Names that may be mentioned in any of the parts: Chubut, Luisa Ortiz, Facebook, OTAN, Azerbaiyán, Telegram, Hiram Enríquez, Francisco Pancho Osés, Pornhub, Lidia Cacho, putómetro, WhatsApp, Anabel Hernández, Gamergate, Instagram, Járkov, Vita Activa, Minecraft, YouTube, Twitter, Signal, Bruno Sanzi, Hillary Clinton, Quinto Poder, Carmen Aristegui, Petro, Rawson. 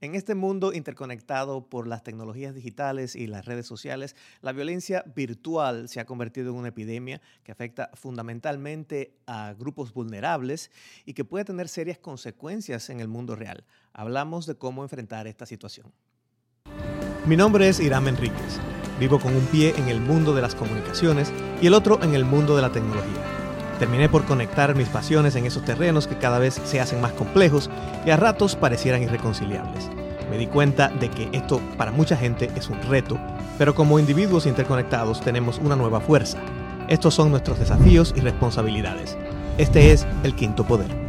En este mundo interconectado por las tecnologías digitales y las redes sociales, la violencia virtual se ha convertido en una epidemia que afecta fundamentalmente a grupos vulnerables y que puede tener serias consecuencias en el mundo real. Hablamos de cómo enfrentar esta situación. Mi nombre es Hiram Enríquez. Vivo con un pie en el mundo de las comunicaciones y el otro en el mundo de la tecnología. Terminé por conectar mis pasiones en esos terrenos que cada vez se hacen más complejos y a ratos parecieran irreconciliables. Me di cuenta de que esto para mucha gente es un reto, pero como individuos interconectados tenemos una nueva fuerza. Estos son nuestros desafíos y responsabilidades. Este es el Quinto Poder.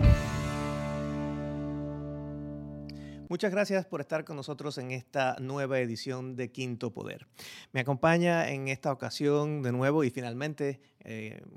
Muchas gracias por estar con nosotros en esta nueva edición de Quinto Poder. Me acompaña en esta ocasión de nuevo y finalmente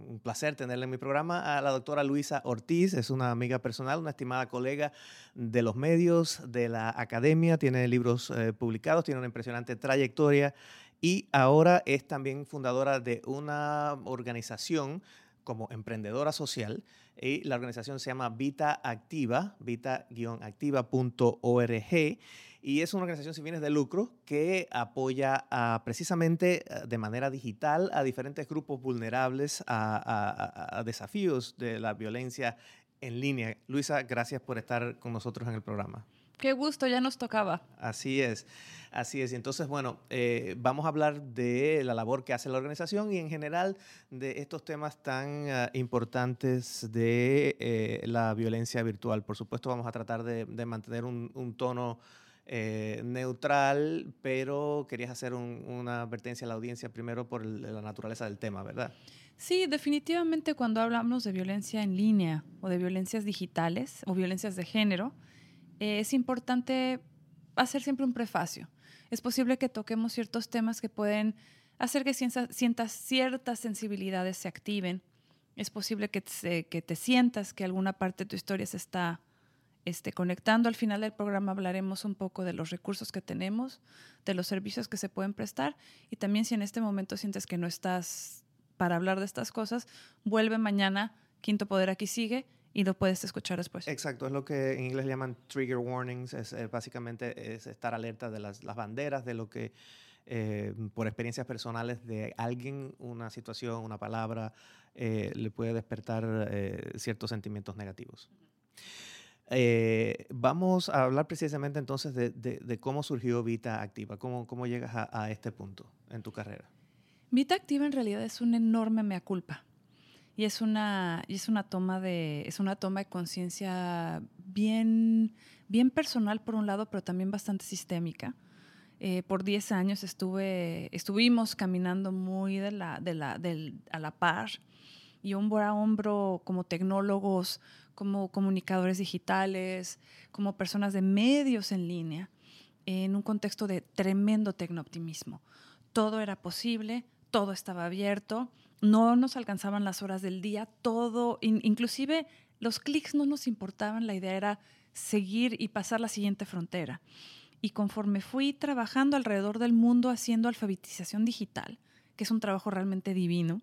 un placer tenerla en mi programa a la doctora Luisa Ortiz. Es una amiga personal, una estimada colega de los medios, de la academia, tiene libros publicados, tiene una impresionante trayectoria y ahora es también fundadora de una organización como emprendedora social, y la organización se llama Vita Activa, vita-activa.org, y es una organización sin fines de lucro que apoya precisamente de manera digital a diferentes grupos vulnerables a desafíos de la violencia en línea. Luisa, gracias por estar con nosotros en el programa. Qué gusto, ya nos tocaba. Así es, así es. Y entonces, bueno, vamos a hablar de la labor que hace la organización y en general de estos temas tan importantes de la violencia virtual. Por supuesto, vamos a tratar de mantener un tono neutral, pero querías hacer una advertencia a la audiencia primero por la naturaleza del tema, ¿verdad? Sí, definitivamente cuando hablamos de violencia en línea o de violencias digitales o violencias de género, es importante hacer siempre un prefacio. Es posible que toquemos ciertos temas que pueden hacer que ciertas sensibilidades se activen. Es posible que te sientas que alguna parte de tu historia se está conectando. Al final del programa hablaremos un poco de los recursos que tenemos, de los servicios que se pueden prestar y también si en este momento sientes que no estás para hablar de estas cosas, vuelve mañana, Quinto Poder aquí sigue, y lo puedes escuchar después. Exacto, es lo que en inglés llaman trigger warnings, básicamente es estar alerta de las banderas, de lo que por experiencias personales de alguien, una situación, una palabra, le puede despertar ciertos sentimientos negativos. Vamos a hablar precisamente entonces de cómo surgió Vita Activa, cómo llegas a este punto en tu carrera. Vita Activa en realidad es un enorme mea culpa. Y es una toma de conciencia bien personal por un lado, pero también bastante sistémica. Por 10 años estuvimos caminando muy a la par y hombro a hombro como tecnólogos, como comunicadores digitales, como personas de medios en línea, en un contexto de tremendo tecnooptimismo. Todo era posible, todo estaba abierto. No nos alcanzaban las horas del día, todo, inclusive los clics no nos importaban, la idea era seguir y pasar la siguiente frontera. Y conforme fui trabajando alrededor del mundo haciendo alfabetización digital, que es un trabajo realmente divino,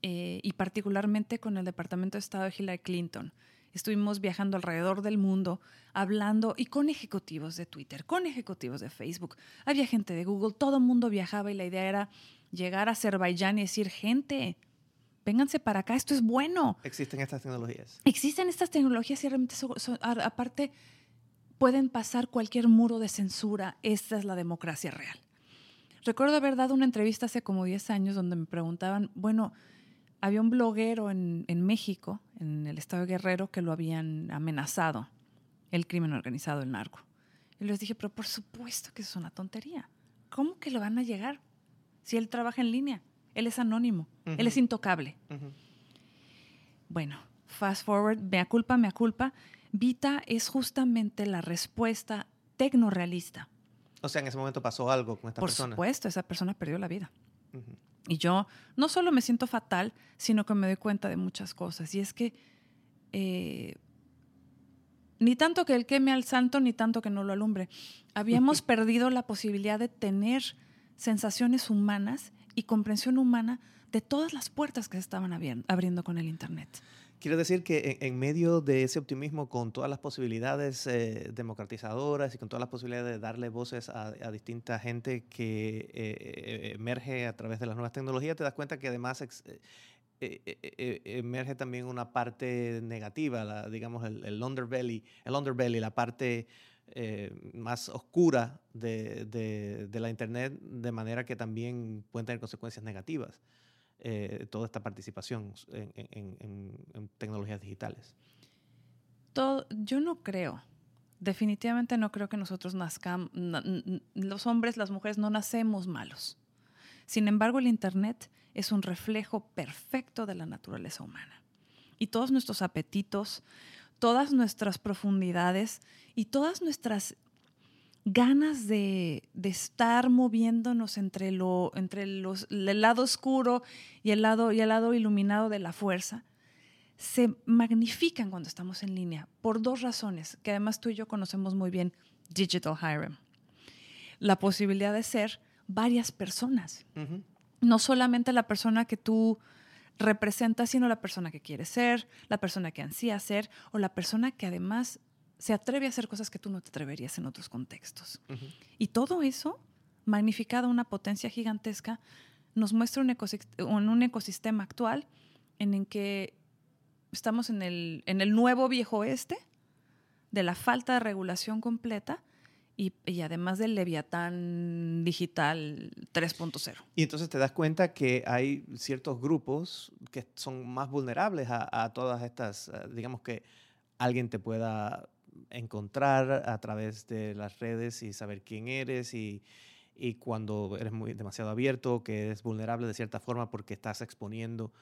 y particularmente con el Departamento de Estado de Hillary Clinton, estuvimos viajando alrededor del mundo, hablando y con ejecutivos de Twitter, con ejecutivos de Facebook, había gente de Google, todo el mundo viajaba y la idea era llegar a Azerbaiyán y decir, gente, vénganse para acá, esto es bueno. Existen estas tecnologías. Existen estas tecnologías y realmente aparte pueden pasar cualquier muro de censura. Esta es la democracia real. Recuerdo haber dado una entrevista hace como 10 años donde me preguntaban, bueno, había un bloguero en México, en el estado de Guerrero, que lo habían amenazado, el crimen organizado, el narco. Y les dije, pero por supuesto que eso es una tontería. ¿Cómo que lo van a llegar? Si él trabaja en línea, él es anónimo, uh-huh. Él es intocable. Uh-huh. Bueno, fast forward, mea culpa. Vita es justamente la respuesta tecnorrealista. O sea, en ese momento pasó algo con esta persona. Por supuesto, esa persona perdió la vida. Uh-huh. Y yo no solo me siento fatal, sino que me doy cuenta de muchas cosas. Y es que ni tanto que el queme al santo, ni tanto que no lo alumbre. Habíamos perdido la posibilidad de tener sensaciones humanas y comprensión humana de todas las puertas que se estaban abriendo con el Internet. Quiero decir que en medio de ese optimismo, con todas las posibilidades democratizadoras y con todas las posibilidades de darle voces a distinta gente que emerge a través de las nuevas tecnologías, te das cuenta que además emerge también una parte negativa, digamos el underbelly, la parte más oscura de la Internet, de manera que también pueden tener consecuencias negativas. Toda esta participación en tecnologías digitales. Yo no creo, definitivamente no creo que nosotros nazcamos, los hombres, las mujeres no nacemos malos. Sin embargo, el Internet es un reflejo perfecto de la naturaleza humana. Y todos nuestros apetitos, todas nuestras profundidades y todas nuestras ganas de estar moviéndonos entre el lado oscuro y el lado iluminado de la fuerza, se magnifican cuando estamos en línea por dos razones, que además tú y yo conocemos muy bien. Digital Hiram. La posibilidad de ser varias personas. Uh-huh. No solamente la persona que tú representas, sino la persona que quieres ser, la persona que ansías ser o la persona que además se atreve a hacer cosas que tú no te atreverías en otros contextos. Uh-huh. Y todo eso, magnificado a una potencia gigantesca, nos muestra un ecosistema actual en el que estamos en el nuevo viejo oeste de la falta de regulación completa y además del Leviatán digital 3.0. Y entonces te das cuenta que hay ciertos grupos que son más vulnerables a todas estas, digamos que alguien te pueda encontrar a través de las redes y saber quién eres y cuando eres demasiado abierto, que eres vulnerable de cierta forma porque estás exponiendo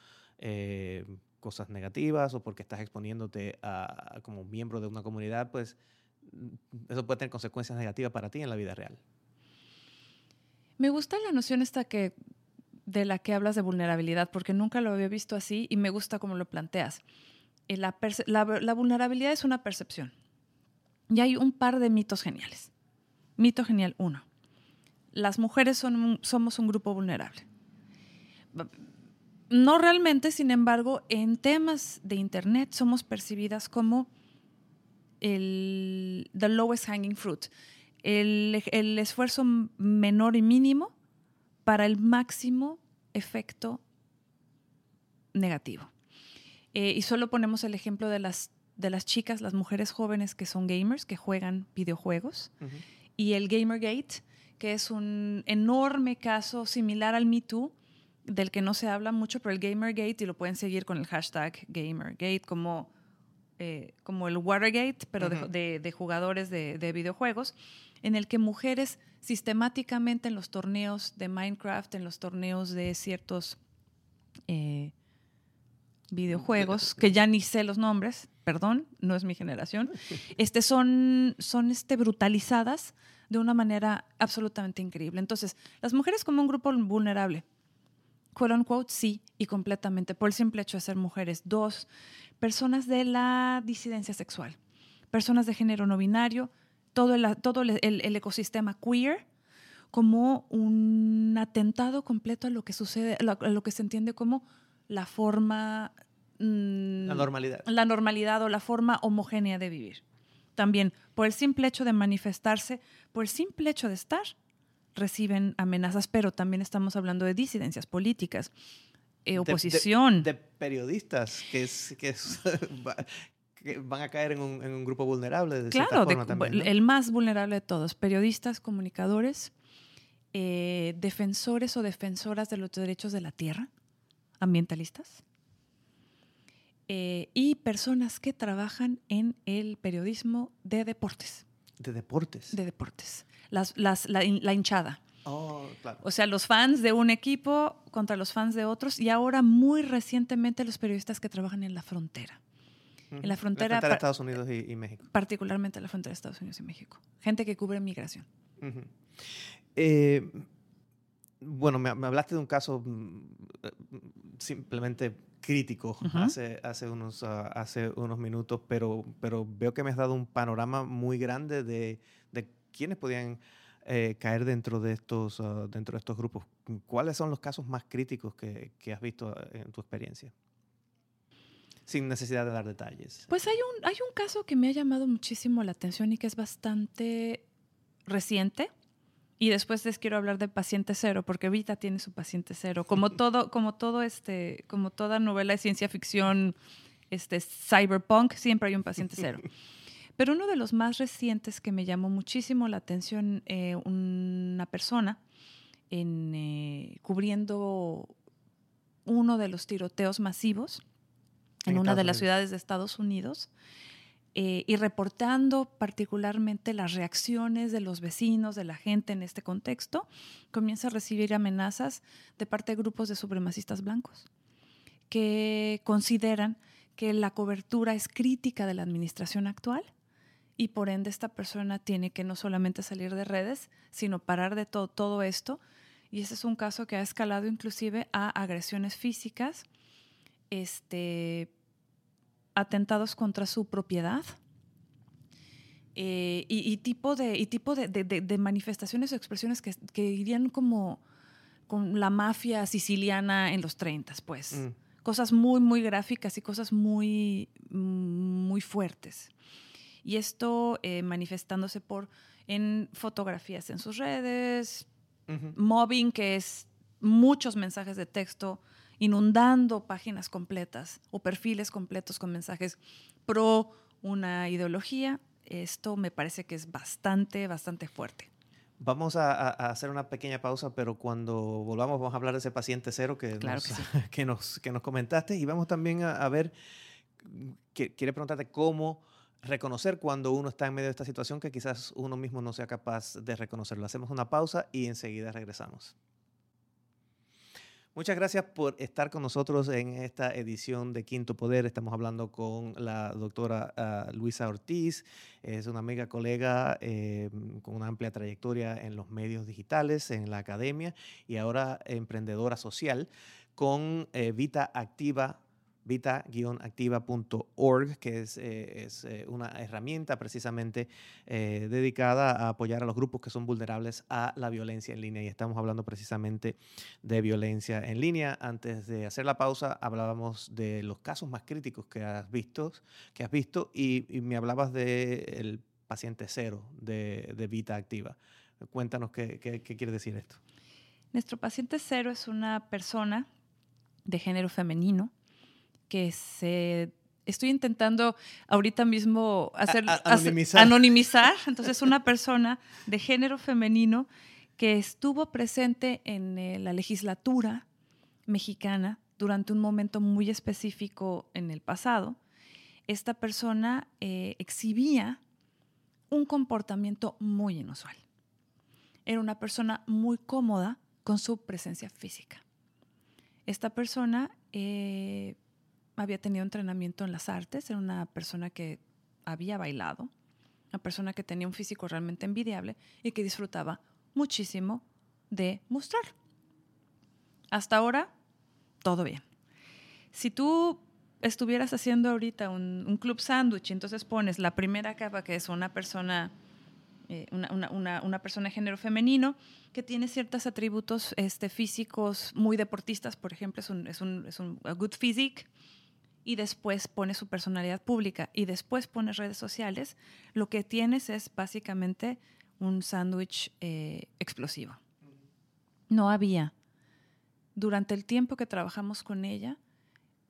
cosas negativas o porque estás exponiéndote como miembro de una comunidad, pues eso puede tener consecuencias negativas para ti en la vida real. Me gusta la noción esta de la que hablas de vulnerabilidad, porque nunca lo había visto así y me gusta cómo lo planteas. La vulnerabilidad es una percepción. Y hay un par de mitos geniales. Mito genial 1. Las mujeres somos un grupo vulnerable. No realmente, sin embargo, en temas de Internet somos percibidas como the lowest hanging fruit, el esfuerzo menor y mínimo para el máximo efecto negativo. Y solo ponemos el ejemplo de las chicas, las mujeres jóvenes que son gamers, que juegan videojuegos. Uh-huh. Y el Gamergate, que es un enorme caso similar al Me Too, del que no se habla mucho, pero el Gamergate, y lo pueden seguir con el hashtag Gamergate, como el Watergate, pero uh-huh, de jugadores de videojuegos, en el que mujeres sistemáticamente en los torneos de Minecraft, en los torneos de ciertos videojuegos, que ya ni sé los nombres, perdón, no es mi generación, son brutalizadas de una manera absolutamente increíble. Entonces, las mujeres como un grupo vulnerable, quote unquote, sí, y completamente, por el simple hecho de ser mujeres. 2, personas de la disidencia sexual, personas de género no binario, todo el ecosistema queer, como un atentado completo a lo que sucede, a lo que se entiende como la forma... La normalidad o la forma homogénea de vivir. También, por el simple hecho de manifestarse, por el simple hecho de estar, reciben amenazas, pero también estamos hablando de disidencias políticas, oposición. De periodistas que van a caer en un grupo vulnerable. De claro, forma, también, ¿no? El más vulnerable de todos. Periodistas, comunicadores, defensores o defensoras de los derechos de la tierra, ambientalistas y personas que trabajan en el periodismo de deportes. ¿De deportes? De deportes. La hinchada. Oh, claro. O sea, los fans de un equipo contra los fans de otros y ahora muy recientemente los periodistas que trabajan en la frontera. En la frontera de Estados Unidos y México. Particularmente la frontera de Estados Unidos y México. Gente que cubre migración. Uh-huh. Bueno, me hablaste de un caso simplemente crítico, uh-huh, hace unos minutos, pero veo que me has dado un panorama muy grande de quiénes podían caer dentro de estos grupos. ¿Cuáles son los casos más críticos que has visto en tu experiencia? sin necesidad de dar detalles. Pues hay un caso que me ha llamado muchísimo la atención y que es bastante reciente. Y después les quiero hablar de paciente cero, porque Vita tiene su paciente cero. Como toda novela de ciencia ficción, cyberpunk, siempre hay un paciente cero. Pero uno de los más recientes que me llamó muchísimo la atención, una persona cubriendo uno de los tiroteos masivos en una de las ciudades de Estados Unidos, y reportando particularmente las reacciones de los vecinos, de la gente en este contexto, comienza a recibir amenazas de parte de grupos de supremacistas blancos que consideran que la cobertura es crítica de la administración actual y por ende esta persona tiene que no solamente salir de redes, sino parar de todo esto. Y ese es un caso que ha escalado inclusive a agresiones físicas, atentados contra su propiedad y tipo de manifestaciones o expresiones que irían como con la mafia siciliana en los 30, pues. Cosas muy, muy gráficas y cosas muy, muy fuertes. Y esto manifestándose en fotografías en sus redes, mobbing, que es muchos mensajes de texto inundando páginas completas o perfiles completos con mensajes pro una ideología. Esto me parece que es bastante, bastante fuerte. Vamos a hacer una pequeña pausa, pero cuando volvamos vamos a hablar de ese paciente cero que nos comentaste, y vamos también a ver, quiero preguntarte cómo reconocer cuando uno está en medio de esta situación que quizás uno mismo no sea capaz de reconocerlo. Hacemos una pausa y enseguida regresamos. Muchas gracias por estar con nosotros en esta edición de Quinto Poder. Estamos hablando con la doctora Luisa Ortiz. Es una amiga, colega con una amplia trayectoria en los medios digitales, en la academia y ahora emprendedora social con Vita Activa, vita-activa.org, que es una herramienta precisamente dedicada a apoyar a los grupos que son vulnerables a la violencia en línea. Y estamos hablando precisamente de violencia en línea. Antes de hacer la pausa, hablábamos de los casos más críticos que has visto y me hablabas del paciente cero de Vita Activa. Cuéntanos qué quiere decir esto. Nuestro paciente cero es una persona de género femenino que estoy intentando ahorita mismo anonimizar. Entonces, una persona de género femenino que estuvo presente en la legislatura mexicana durante un momento muy específico en el pasado. Esta persona exhibía un comportamiento muy inusual. Era una persona muy cómoda con su presencia física. Esta persona había tenido entrenamiento en las artes, era una persona que había bailado, una persona que tenía un físico realmente envidiable y que disfrutaba muchísimo de mostrar. Hasta ahora, todo bien. Si tú estuvieras haciendo ahorita un club sándwich, entonces pones la primera capa, que es una persona, una persona de género femenino que tiene ciertos atributos físicos muy deportistas, por ejemplo, es un good physique, y después pones su personalidad pública y después pones redes sociales, lo que tienes es básicamente un sándwich explosivo. No había, durante el tiempo que trabajamos con ella,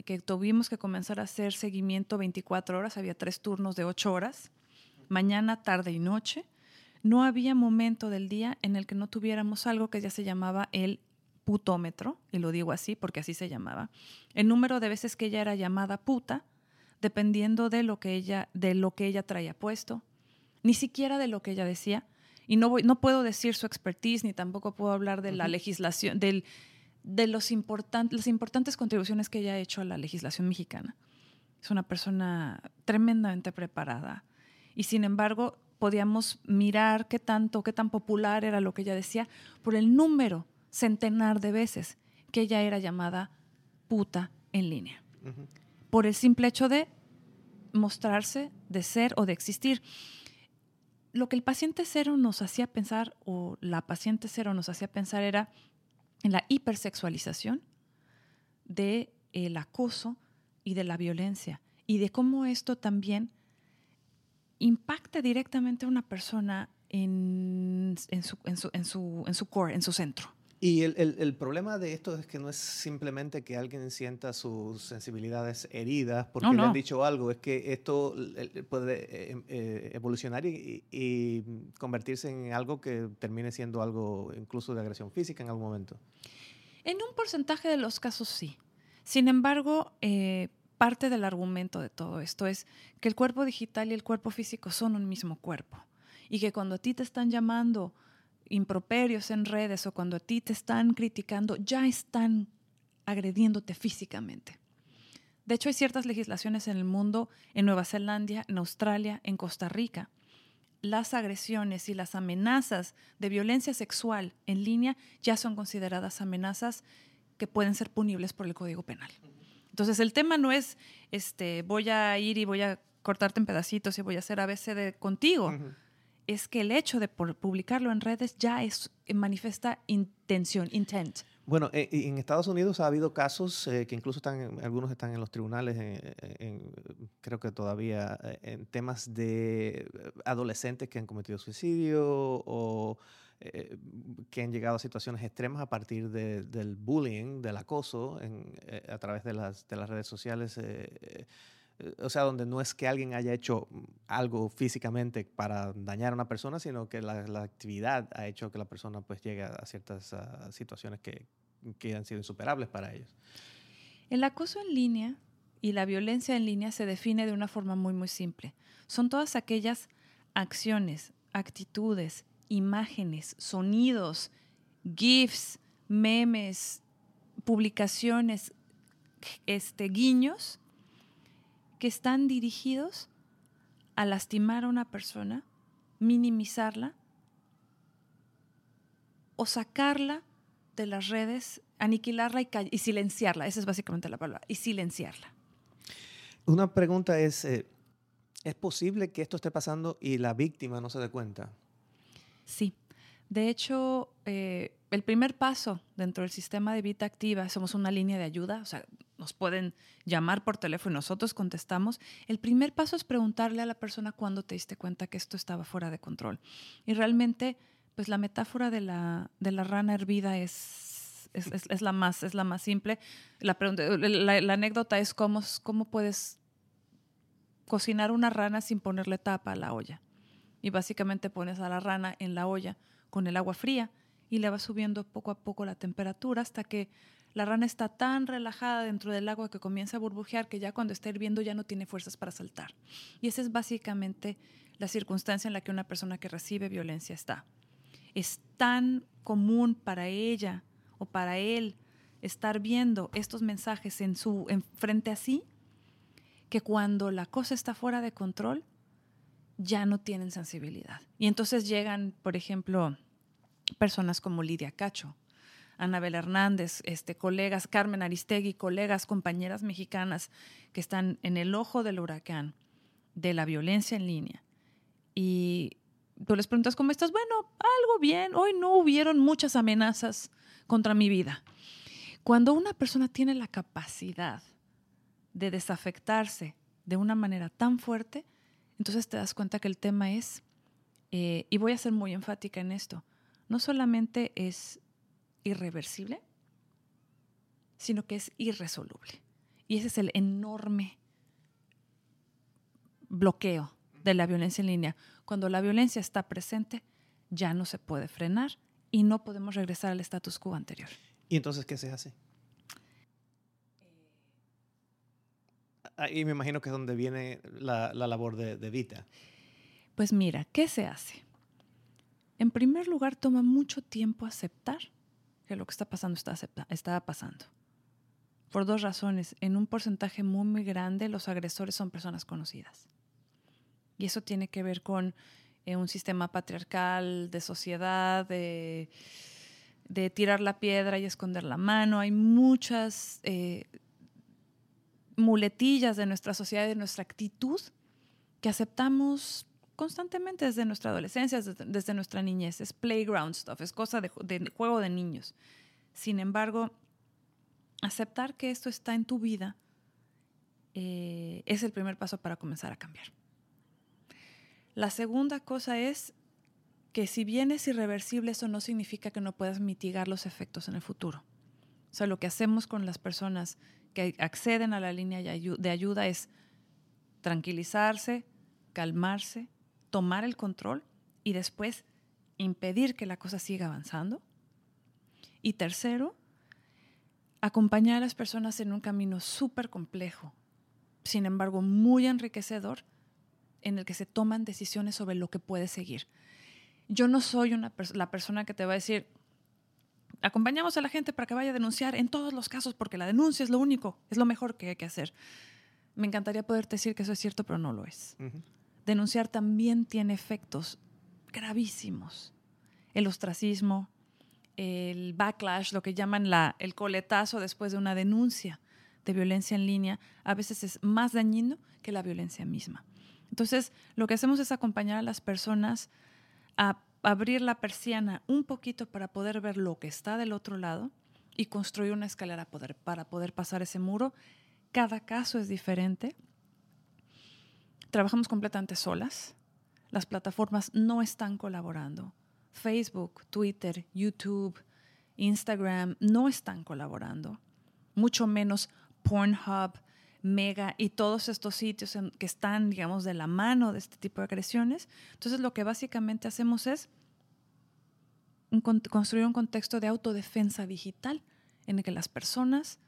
que tuvimos que comenzar a hacer seguimiento 24 horas, había 3 turnos de 8 horas, mañana, tarde y noche, no había momento del día en el que no tuviéramos algo que ya se llamaba el putómetro, y lo digo así porque así se llamaba, el número de veces que ella era llamada puta, dependiendo de lo que ella traía puesto, ni siquiera de lo que ella decía. Y no puedo decir su expertise, ni tampoco puedo hablar de la legislación, las importantes contribuciones que ella ha hecho a la legislación mexicana. Es una persona tremendamente preparada. Y sin embargo, podíamos mirar qué tan popular era lo que ella decía por el número centenar de veces que ella era llamada puta en línea. Uh-huh. Por el simple hecho de mostrarse, de ser o de existir. Lo que el paciente cero nos hacía pensar, o la paciente cero nos hacía pensar, era en la hipersexualización del acoso y de la violencia y de cómo esto también impacta directamente a una persona en su core, en su centro. Y el problema de esto es que no es simplemente que alguien sienta sus sensibilidades heridas porque le han dicho algo. Es que esto puede evolucionar y convertirse en algo que termine siendo algo incluso de agresión física en algún momento. En un porcentaje de los casos sí. Sin embargo, parte del argumento de todo esto es que el cuerpo digital y el cuerpo físico son un mismo cuerpo. Y que cuando a ti te están llamando improperios en redes o cuando a ti te están criticando, ya están agrediéndote físicamente. De hecho, hay ciertas legislaciones en el mundo, en Nueva Zelanda, en Australia, en Costa Rica. Las agresiones y las amenazas de violencia sexual en línea ya son consideradas amenazas que pueden ser punibles por el Código Penal. Entonces, el tema no es voy a ir y voy a cortarte en pedacitos y voy a hacer ABCD contigo. Uh-huh. Es que el hecho de publicarlo en redes ya manifiesta intención, intent. Bueno, en Estados Unidos ha habido casos que incluso algunos están en los tribunales, creo que todavía, en temas de adolescentes que han cometido suicidio o que han llegado a situaciones extremas a partir del bullying, del acoso a través de las redes sociales. O sea, donde no es que alguien haya hecho algo físicamente para dañar a una persona, sino que la actividad ha hecho que la persona pues llegue a ciertas situaciones que han sido insuperables para ellos. El acoso en línea y la violencia en línea se define de una forma muy, muy simple. Son todas aquellas acciones, actitudes, imágenes, sonidos, GIFs, memes, publicaciones, guiños, que están dirigidos a lastimar a una persona, minimizarla o sacarla de las redes, aniquilarla y silenciarla. Esa es básicamente la palabra, y silenciarla. Una pregunta es, ¿es posible que esto esté pasando y la víctima no se dé cuenta? Sí. De hecho, el primer paso dentro del sistema de Vita Activa, somos una línea de ayuda, o sea, nos pueden llamar por teléfono y nosotros contestamos. El primer paso es preguntarle a la persona cuándo te diste cuenta que esto estaba fuera de control. Y realmente, pues la metáfora de la rana hervida es la más simple. La anécdota es cómo puedes cocinar una rana sin ponerle tapa a la olla. Y básicamente pones a la rana en la olla con el agua fría y le va subiendo poco a poco la temperatura hasta que la rana está tan relajada dentro del agua que comienza a burbujear que ya cuando está hirviendo ya no tiene fuerzas para saltar. Y esa es básicamente la circunstancia en la que una persona que recibe violencia está. Es tan común para ella o para él estar viendo estos mensajes frente a sí que cuando la cosa está fuera de control ya no tienen sensibilidad. Y entonces llegan, por ejemplo, personas como Lidia Cacho, Anabel Hernández, colegas, Carmen Aristegui, colegas, compañeras mexicanas que están en el ojo del huracán de la violencia en línea. Y tú les preguntas, ¿cómo estás? Bueno, algo bien. Hoy no hubieron muchas amenazas contra mi vida. Cuando una persona tiene la capacidad de desafectarse de una manera tan fuerte, entonces te das cuenta que el tema es, y voy a ser muy enfática en esto, no solamente es irreversible, sino que es irresoluble. Y ese es el enorme bloqueo de la violencia en línea. Cuando la violencia está presente, ya no se puede frenar y no podemos regresar al status quo anterior. ¿Y entonces qué se hace? Ahí me imagino que es donde viene la labor de Vita. Pues mira, ¿qué se hace? En primer lugar, toma mucho tiempo aceptar que lo que está pasando está pasando. Por dos razones. En un porcentaje muy, muy grande, los agresores son personas conocidas. Y eso tiene que ver con un sistema patriarcal, de sociedad, de tirar la piedra y esconder la mano. Hay muchas muletillas de nuestra sociedad y de nuestra actitud que aceptamos constantemente desde nuestra adolescencia, desde nuestra niñez. Es playground stuff, es cosa de juego de niños. Sin embargo, aceptar que esto está en tu vida es el primer paso para comenzar a cambiar. La segunda cosa es que si bien es irreversible, eso no significa que no puedas mitigar los efectos en el futuro. O sea, lo que hacemos con las personas que acceden a la línea de ayuda es tranquilizarse, calmarse, tomar el control y después impedir que la cosa siga avanzando. Y tercero, acompañar a las personas en un camino súper complejo, sin embargo muy enriquecedor, en el que se toman decisiones sobre lo que puede seguir. Yo no soy la persona que te va a decir, acompañamos a la gente para que vaya a denunciar en todos los casos, porque la denuncia es lo único, es lo mejor que hay que hacer. Me encantaría poderte decir que eso es cierto, pero no lo es. Uh-huh. Denunciar también tiene efectos gravísimos. El ostracismo, el backlash, lo que llaman el coletazo después de una denuncia de violencia en línea, a veces es más dañino que la violencia misma. Entonces, lo que hacemos es acompañar a las personas a abrir la persiana un poquito para poder ver lo que está del otro lado y construir una escalera para poder pasar ese muro. Cada caso es diferente. Trabajamos completamente solas. Las plataformas no están colaborando. Facebook, Twitter, YouTube, Instagram no están colaborando. Mucho menos Pornhub, Mega y todos estos sitios que están, digamos, de la mano de este tipo de agresiones. Entonces, lo que básicamente hacemos es construir un contexto de autodefensa digital en el que las personas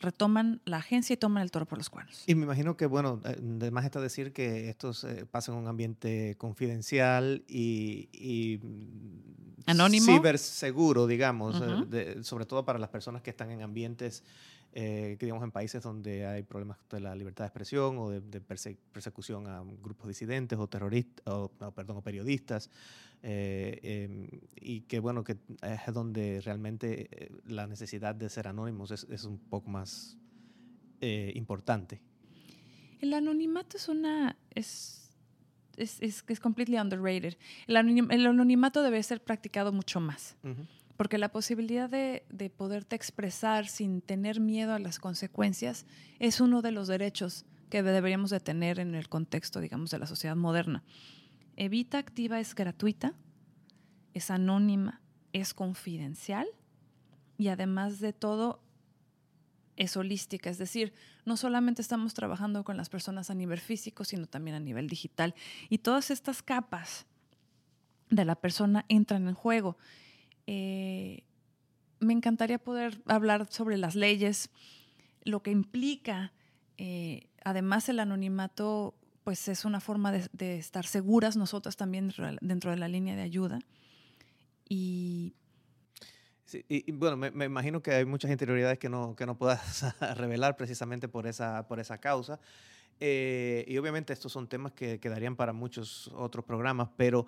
retoman la agencia y toman el toro por los cuernos. Y me imagino que, bueno, además está decir que esto pasa en un ambiente confidencial y anónimo, ciberseguro, digamos, uh-huh, sobre todo para las personas que están en ambientes, digamos, en países donde hay problemas de la libertad de expresión o de persecución a grupos disidentes o terroristas, o periodistas, y que, bueno, que es donde realmente la necesidad de ser anónimos es un poco más importante. El anonimato es completely underrated. El anonimato debe ser practicado mucho más. Uh-huh. Porque la posibilidad de poderte expresar sin tener miedo a las consecuencias es uno de los derechos que deberíamos de tener en el contexto, digamos, de la sociedad moderna. Vita Activa es gratuita, es anónima, es confidencial y además de todo es holística. Es decir, no solamente estamos trabajando con las personas a nivel físico, sino también a nivel digital. Y todas estas capas de la persona entran en juego. Me encantaría poder hablar sobre las leyes, lo que implica. Además, el anonimato pues, es una forma de estar seguras nosotras también dentro de la línea de ayuda. Y bueno, me imagino que hay muchas interioridades que no puedas revelar precisamente por esa causa. Y obviamente estos son temas que quedarían para muchos otros programas, pero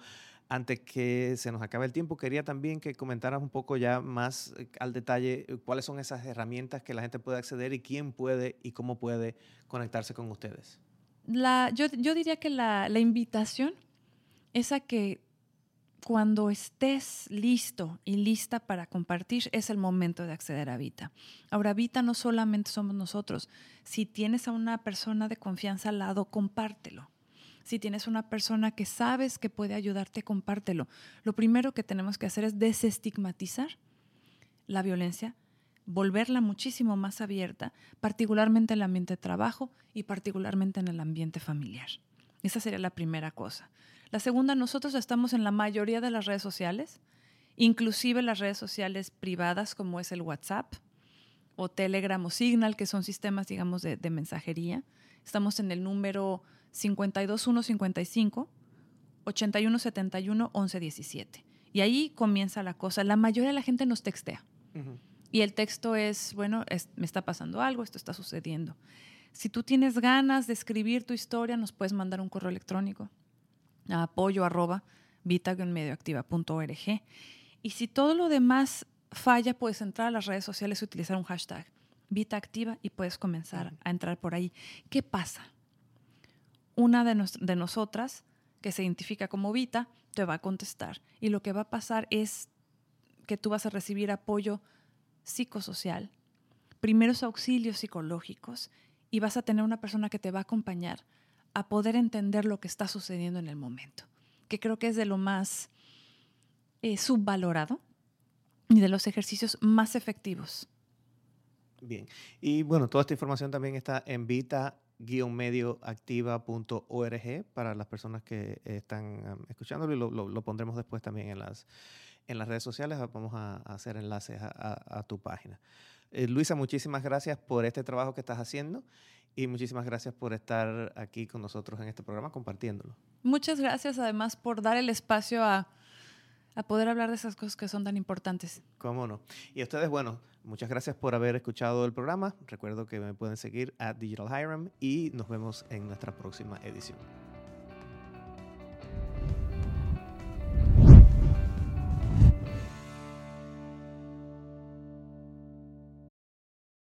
antes que se nos acabe el tiempo, quería también que comentaras un poco ya más al detalle cuáles son esas herramientas que la gente puede acceder y quién puede y cómo puede conectarse con ustedes. Yo diría que la invitación es a que cuando estés listo y lista para compartir, es el momento de acceder a Vita. Ahora, Vita no solamente somos nosotros. Si tienes a una persona de confianza al lado, compártelo. Si tienes una persona que sabes que puede ayudarte, compártelo. Lo primero que tenemos que hacer es desestigmatizar la violencia, volverla muchísimo más abierta, particularmente en el ambiente de trabajo y particularmente en el ambiente familiar. Esa sería la primera cosa. La segunda, nosotros estamos en la mayoría de las redes sociales, inclusive las redes sociales privadas como es el WhatsApp o Telegram o Signal, que son sistemas, digamos, de mensajería. Estamos en el número 52155 8171 1117. Y ahí comienza la cosa. La mayoría de la gente nos textea. Uh-huh. Y el texto es, bueno, me está pasando algo, esto está sucediendo. Si tú tienes ganas de escribir tu historia, nos puedes mandar un correo electrónico a apoyo@vita-medioactiva.org. Y si todo lo demás falla, puedes entrar a las redes sociales y utilizar un hashtag Vita Activa y puedes comenzar a entrar por ahí. ¿Qué pasa? Una de nosotras, que se identifica como Vita, te va a contestar. Y lo que va a pasar es que tú vas a recibir apoyo psicosocial, primeros auxilios psicológicos y vas a tener una persona que te va a acompañar a poder entender lo que está sucediendo en el momento, que creo que es de lo más subvalorado y de los ejercicios más efectivos. Bien. Y bueno, toda esta información también está en vita-medioactiva.org para las personas que están escuchándolo, y lo pondremos después también en las redes sociales. Vamos a hacer enlaces a tu página. Luisa, muchísimas gracias por este trabajo que estás haciendo y muchísimas gracias por estar aquí con nosotros en este programa compartiéndolo. Muchas gracias además por dar el espacio a poder hablar de esas cosas que son tan importantes. Cómo no. Y a ustedes, bueno, muchas gracias por haber escuchado el programa. Recuerdo que me pueden seguir @DigitalHiram y nos vemos en nuestra próxima edición.